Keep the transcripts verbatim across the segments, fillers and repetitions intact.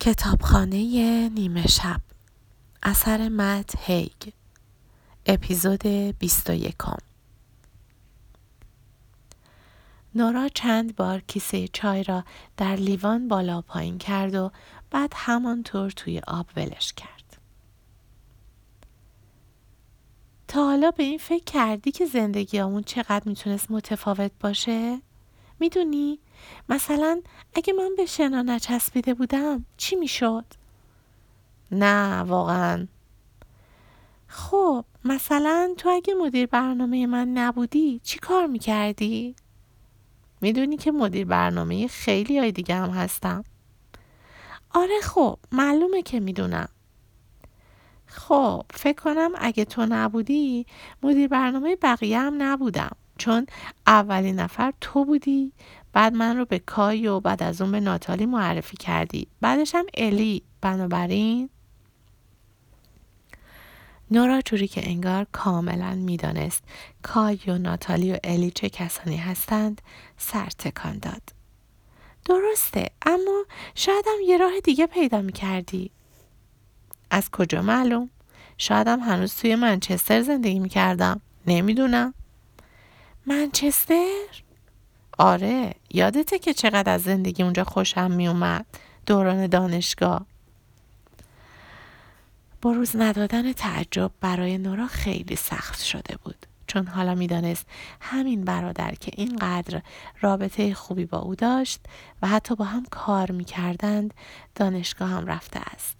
کتابخانه نیمه شب اثر مت هیگ اپیزود بیست و یک. نورا چند بار کیسه چای را در لیوان بالا پایین کرد و بعد همانطور توی آب ولش کرد. تا حالا به این فکر کردی که زندگیامون چقدر میتونست متفاوت باشه؟ میدونی؟ مثلا اگه من به شنا نچسبیده بودم چی میشد؟ نه واقعا. خب مثلا تو اگه مدیر برنامه من نبودی چی کار میکردی؟ میدونی که مدیر برنامه خیلی های دیگه هم هستم. آره خب معلومه که میدونم. خب فکر کنم اگه تو نبودی مدیر برنامه بقیه هم نبودم، چون اولین نفر تو بودی، بعد من رو به کای و بعد از اون به ناتالی معرفی کردی، بعدش هم الی. بنابراین نورا جوری که انگار کاملا میدانست کای و ناتالی و الی چه کسانی هستند سر تکان داد. درسته، اما شاید هم یه راه دیگه پیدا میکردی. از کجا معلوم؟ شاید هم هنوز توی منچستر زندگی میکردم. نمیدونم. منچستر؟ آره، یادته که چقدر از زندگی اونجا خوشم می اومد دوران دانشگاه. بروز ندادن تعجب برای نورا خیلی سخت شده بود، چون حالا می دانست همین برادر که اینقدر رابطه خوبی با او داشت و حتی با هم کار می کردند دانشگاه هم رفته است.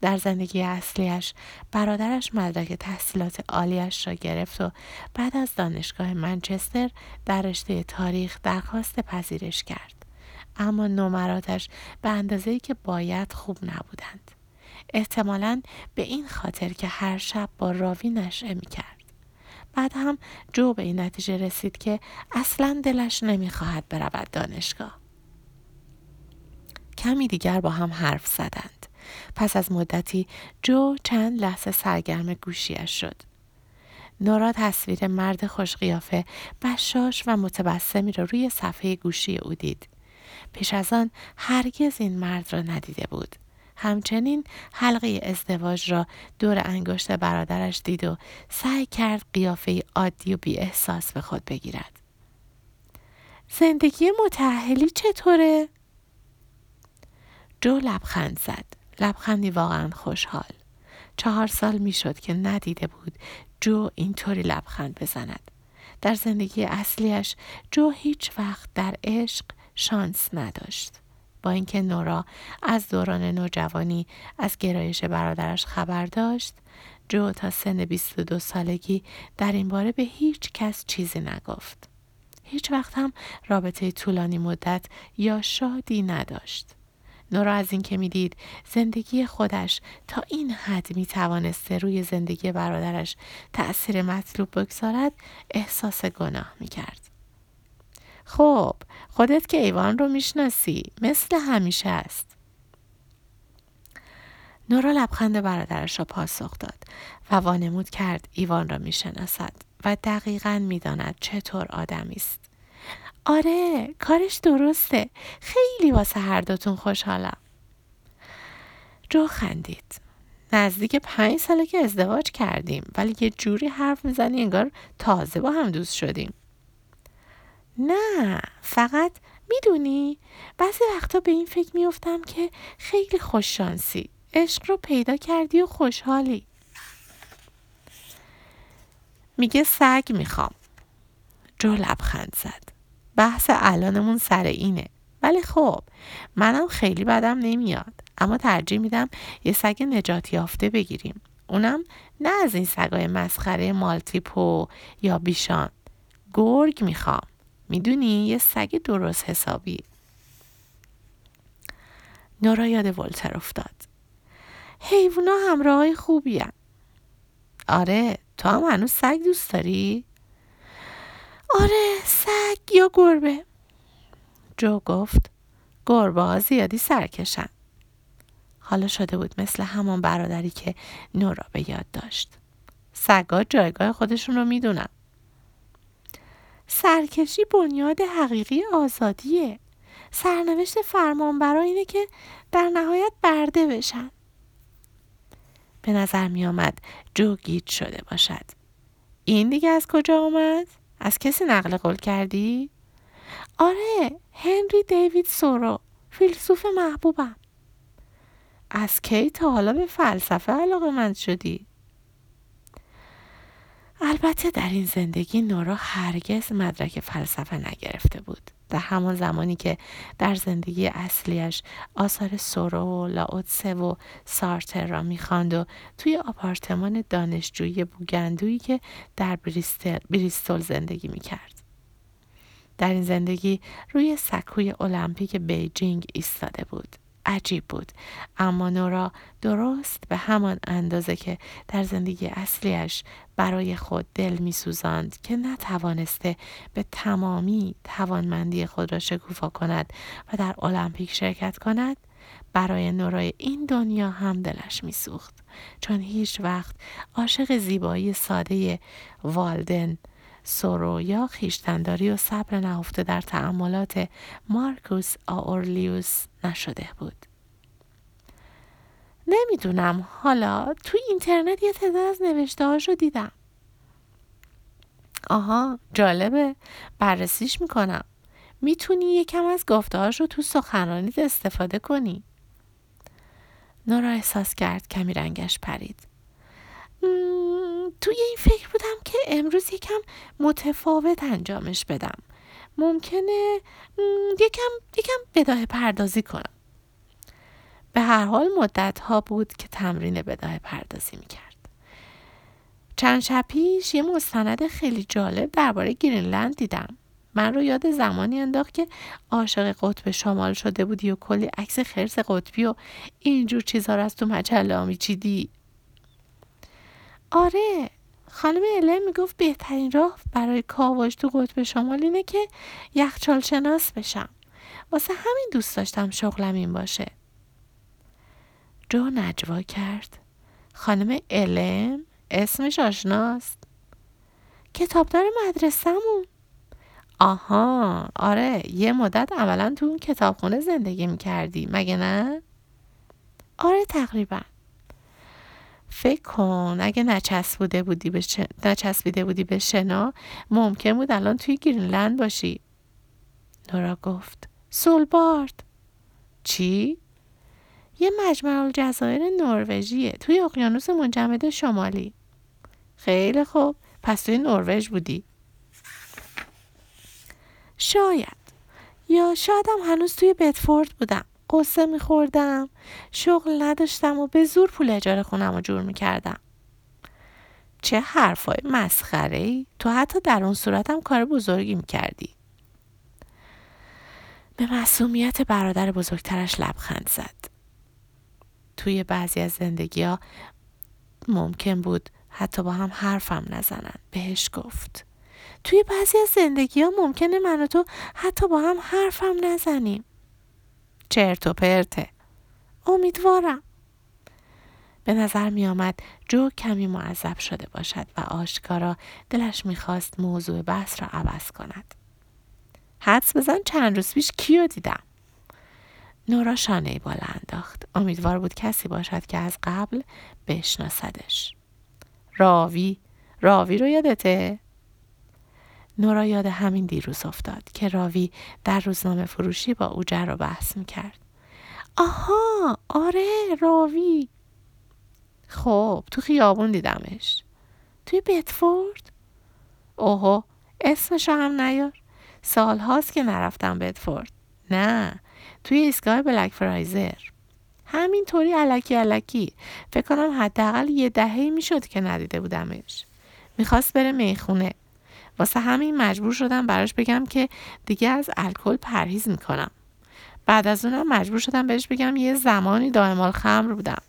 در زندگی اصلیش برادرش مدرک تحصیلات عالیش را گرفت و بعد از دانشگاه منچستر در رشته تاریخ درخواست پذیرش کرد، اما نمراتش به اندازه‌ای که باید خوب نبودند، احتمالاً به این خاطر که هر شب با راوی نشعه می‌کرد. بعد هم جو به این نتیجه رسید که اصلاً دلش نمی‌خواهد برود دانشگاه. کمی دیگر با هم حرف زدند. پس از مدتی جو چند لحظه سرگرم گوشیش شد. نورا تصویر مرد خوشقیافه، بشاش و متبسمی را روی صفحه گوشی او دید. پیش از آن هرگز این مرد را ندیده بود. همچنین حلقه ازدواج را دور انگشت برادرش دید و سعی کرد قیافه عادی و بی احساس به خود بگیرد. زندگی متأهلی چطوره؟ جو لبخند زد. لبخندی واقعا خوشحال. چهار سال می شد که ندیده بود جو اینطوری لبخند بزند. در زندگی اصلیش جو هیچ وقت در عشق شانس نداشت. با اینکه نورا از دوران نوجوانی از گرایش برادرش خبر داشت، جو تا سن بیست و دو سالگی در این باره به هیچ کس چیزی نگفت. هیچ وقت هم رابطه طولانی مدت یا شادی نداشت. نورا از این که می دید زندگی خودش تا این حد می توانسته روی زندگی برادرش تأثیر مطلوب بگذارد احساس گناه می کرد. خب خودت که ایوان رو می شناسی مثل همیشه است. نورا لبخند برادرش را پاسخ داد و وانمود کرد ایوان را می شناسد و دقیقاً می داند چطور آدمی است. آره کارش درسته، خیلی واسه هر دوتون خوشحالم. جو خندید. نزدیک پنج ساله که ازدواج کردیم، ولی یه جوری حرف میزنی انگار تازه با هم دوست شدیم. نه فقط میدونی بعضی وقتا به این فکر میفتم که خیلی خوششانسی، عشق رو پیدا کردی و خوشحالی. میگه سگ میخوام. جو لبخند زد. بحث الانمون سر اینه، ولی خب منم خیلی بدم نمیاد، اما ترجیح میدم یه سگ نجات یافته بگیریم، اونم نه از این سگای مسخره مالتیپو یا بیشان. گرگ میخوام، میدونی یه سگ درست حسابی. نورا یاد ولتر افتاد. حیوونا همراهای خوبی هم. آره تو هم هنوز سگ دوست داری؟ آره سگ یا گربه. جو گفت گربه ها زیادی سرکشن. حالا شده بود مثل همان برادری که نورا به یاد داشت. سگا جایگاه خودشون رو میدونن. سرکشی بنیاد حقیقی آزادیه. سرنوشت فرمانبرا اینه که در نهایت برده بشن. به نظر می آمد جو گیج شده باشد. این دیگه از کجا آمد؟ از کسی نقل قول کردی؟ آره، هنری دیوید سورو، فیلسوف محبوبم. از کی تا حالا به فلسفه علاقه‌مند شدی؟ البته در این زندگی نورا هرگز مدرک فلسفه نگرفته بود. در همان زمانی که در زندگی اصلیش آثار سورو و لاوتسه و سارتر را می‌خواند و توی آپارتمان دانشجویی بوگندویی که در بریستل, بریستل زندگی می‌کرد. در این زندگی روی سکوی المپیک بیجینگ ایستاده بود. عجیب بود، اما نورا درست به همان اندازه که در زندگی اصلیش برای خود دل می‌سوزاند که نتوانسته به تمامی توانمندی خود را شکوفا کند و در المپیک شرکت کند، برای نورای این دنیا هم دلش می‌سوخت، چون هیچ وقت عاشق زیبایی ساده والدن سورو یا خویشتنداری و صبر نهفته در تأملات مارکوس آورلیوس نشده بود. نمیدونم، حالا تو اینترنت یه تعداد از نوشته‌هاشو دیدم. آها، جالبه، بررسیش میکنم. میتونی یکم از گفته‌هاشو تو سخنرانیت استفاده کنی. نورا احساس کرد کمی رنگش پرید. توی این فکر بودم که امروز یکم متفاوت انجامش بدم. ممکنه یکم یکم بداهه پردازی کنم. به هر حال مدت‌ها بود که تمرین بداهه پردازی می‌کرد. چند شب پیش یه مستند خیلی جالب درباره گرینلند دیدم. من رو یاد زمانی انداخت که عاشق قطب شمال شده بودی و کلی عکس خرس قطبی و اینجور چیزا رو از تو مجله میچیدی. آره، خانم الی میگفت بهترین راه برای کاوش تو قطب شمال اینه که یخچال شناس بشم. واسه همین دوست داشتم شغلم این باشه. جو نجوا کرد. خانم الی اسمش آشناست. کتابدار مدرسه‌مون. آها، آره، یه مدت عملاً تو اون کتابخونه زندگی میکردی، مگه نه؟ آره تقریباً. فکر کن اگه نچسبیده بودی به شنا، نچسبیده بودی به شنا ممکن بود الان توی گرینلند باشی. نورا گفت سولبارد. چی؟ یه مجمع الجزایر نروژیه توی اقیانوس منجمد شمالی. خیلی خوب، پس توی نروژ بودی. شاید، یا شاید هم هنوز توی بدفورد بودم. قصه میخوردم، شغل نداشتم و به زور پول اجاره خونم رو جور میکردم. چه حرفای مسخره‌ای، تو حتی در اون صورتم کار بزرگی میکردی. به معصومیت برادر بزرگترش لبخند زد. توی بعضی از زندگی‌ها ممکن بود حتی با هم حرفم نزنن، بهش گفت. توی بعضی از زندگی‌ها ممکنه من و تو حتی با هم حرفم نزنیم. چرت و پرته. امیدوارم. به نظر می آمد جو کمی معذب شده باشد و آشکارا دلش می خواست موضوع بحث را عوض کند. حدس بزن چند روز پیش کیو دیدم. نورا شانه‌ای بالا انداخت. امیدوار بود کسی باشد که از قبل بشناسدش. راوی، راوی رو یادته؟ نورا یاد همین دیروز افتاد که راوی در روزنامه فروشی با اوجر رو بحث میکرد. آها، آره، راوی. خب، تو خیابون دیدمش. توی بدفورد؟ اوه، اسمشو هم نیار. سال هاست که نرفتم بدفورد. نه، توی اسکای بلک فرایزر. همین طوری الکی الکی. فکر کنم حداقل یه دهه‌ای میشد که ندیده بودمش. میخواست بره میخونه. واسه همین مجبور شدم براش بگم که دیگه از الکل پرهیز میکنم. بعد از اونم مجبور شدم بهش بگم یه زمانی دائم الخمر بودم.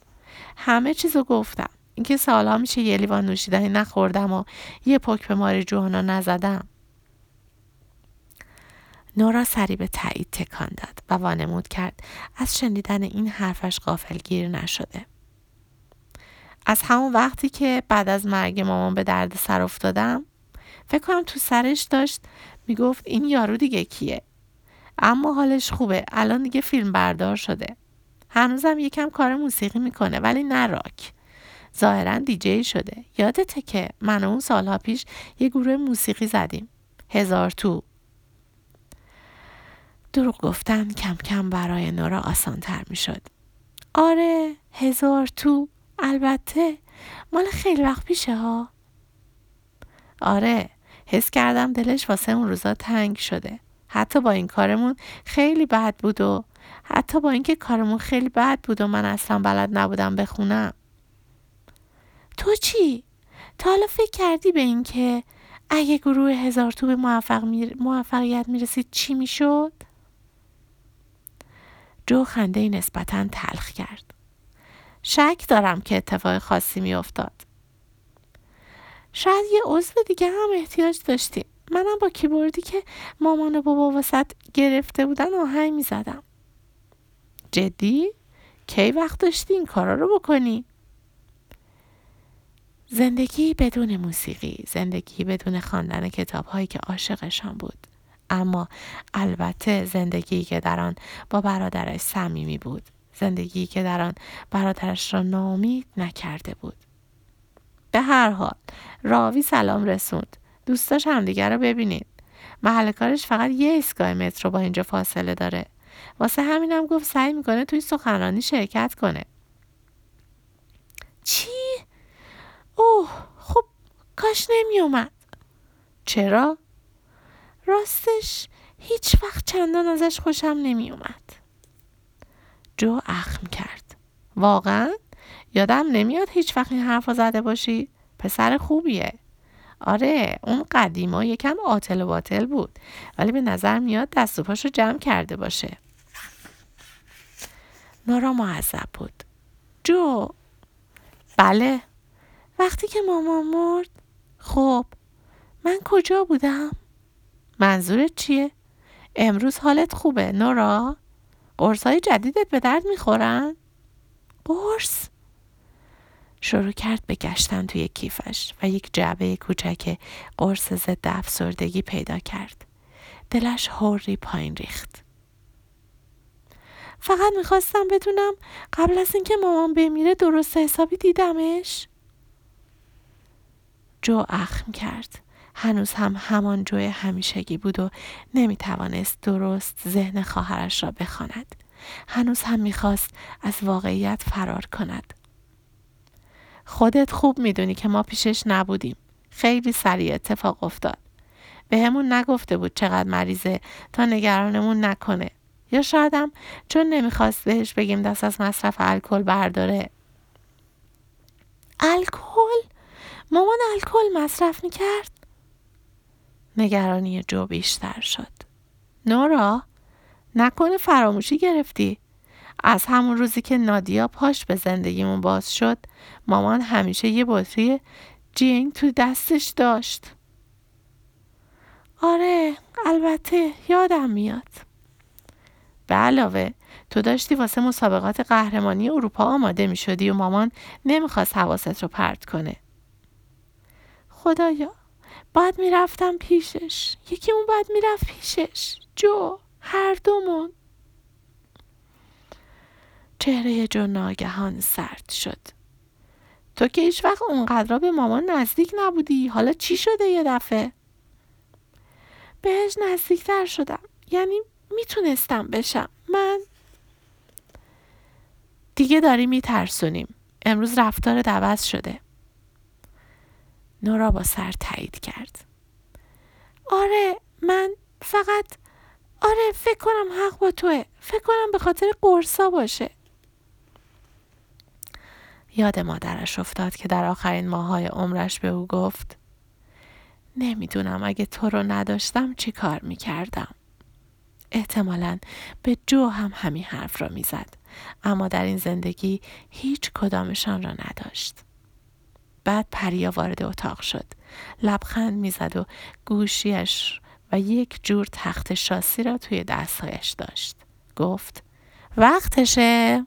همه چیزو گفتم. اینکه سالها میشه یه لیوان نوشیدنی نخوردم و یه پک به ماری جوانا نزدم. نورا سری به تایید تکان داد و وانمود کرد از شنیدن این حرفش غافلگیر نشده. از همون وقتی که بعد از مرگ مامان به درد سر افتادم، فکر کنم تو سرش داشت میگفت این یارو دیگه کیه. اما حالش خوبه. الان دیگه فیلم بردار شده. هنوزم یکم کار موسیقی میکنه ولی نه راک. ظاهرن دیجی شده. یادته که من اون سالها پیش یه گروه موسیقی زدیم. هزار تو. دروغ گفتن کم کم برای نورا آسان تر می شد. آره هزار تو. البته مال خیلی وقت پیشه ها. آره حس کردم دلش واسه اون روزا تنگ شده. حتی با این کارمون خیلی بد بود و حتی با اینکه کارمون خیلی بد بود و من اصلا بلد نبودم بخونم. تو چی؟ تا حالا فکر کردی به این که اگه گروه هزار تو به موفق می... موفقیت میرسید چی میشد؟ جو خنده‌ای نسبتاً تلخ کرد. شک دارم که اتفاق خاصی میافتاد. شاید یه عضو دیگه هم احتیاج داشتیم. منم با کیبوردی که مامان و بابا واسط گرفته بودن آهنگ میزدم. جدی؟ کی وقت داشتی این کارا رو بکنی؟ زندگی بدون موسیقی، زندگی بدون خواندن کتاب‌هایی که عاشقشان بود، اما البته زندگی که در آن با برادرش صمیمی بود، زندگی که در آن برادرش را ناامید نکرده بود. به هر حال راوی سلام رسوند. دوستاش همدیگر رو ببینید. محل کارش فقط یه ایستگاه مترو با اینجا فاصله داره. واسه همینم گفت سعی میکنه توی سخنرانی شرکت کنه. چی؟ اوه خب کاش نمی اومد. چرا؟ راستش هیچ وقت چندان ازش خوشم نمی اومد. جو اخم کرد. واقعا؟ یادم نمیاد هیچ وقت این حرف زده باشی. پسر خوبیه. آره اون قدیما یکم آتل و باطل بود ولی به نظر میاد دست و پاشو جمع کرده باشه. نورا معذب بود. جو. بله وقتی که مامان مرد. خب من کجا بودم؟ منظورت چیه؟ امروز حالت خوبه نورا؟ قرصای جدیدت به درد میخورن؟ قرص؟ شروع کرد به گشتن توی کیفش و یک جعبه کوچک قرص ضد افسردگی پیدا کرد. دلش هوری پایین ریخت. فقط میخواستم بدونم قبل از اینکه مامان بمیره درست حسابی دیدمش؟ جو اخم کرد. هنوز هم همان جوی همیشگی بود و نمیتوانست درست ذهن خواهرش را بخواند. هنوز هم میخواست از واقعیت فرار کند. خودت خوب میدونی که ما پیشش نبودیم. خیلی سریع اتفاق افتاد. به همون نگفته بود چقدر مریضه تا نگرانمون نکنه. یا شاید هم چون نمیخواست بهش بگیم دست از مصرف الکل برداره. الکل؟ مامان الکل مصرف میکرد؟ نگرانی جو بیشتر شد. نورا نکنه فراموشی گرفتی؟ از همون روزی که نادیا پاش به زندگیمون باز شد مامان همیشه یه بطری جین تو دستش داشت. آره البته یادم میاد. به علاوه تو داشتی واسه مسابقات قهرمانی اروپا آماده می شدی و مامان نمیخواست حواست رو پرت کنه. خدایا بعد می رفتم پیشش. یکی اون بعد می رفت پیشش. جو هر دومون. چهره جو ناگهان سرد شد. تو که هیچ وقت اونقدر به مامان نزدیک نبودی. حالا چی شده یه دفعه؟ بهش نزدیکتر شدم. یعنی میتونستم بشم. من دیگه داری میترسونیم. امروز رفتارت عوض شده. نورا با سر تایید کرد. آره من فقط آره فکر کنم حق با توه. فکر کنم به خاطر قرصا باشه. یاد مادرش افتاد که در آخرین ماهای عمرش به او گفت نمیدونم اگه تو رو نداشتم چی کار میکردم. احتمالاً به جو هم همین حرف را میزد اما در این زندگی هیچ کدامشان را نداشت. بعد پریا وارد اتاق شد. لبخند میزد و گوشیش و یک جور تخت شاسی را توی دستهایش داشت. گفت وقتشه؟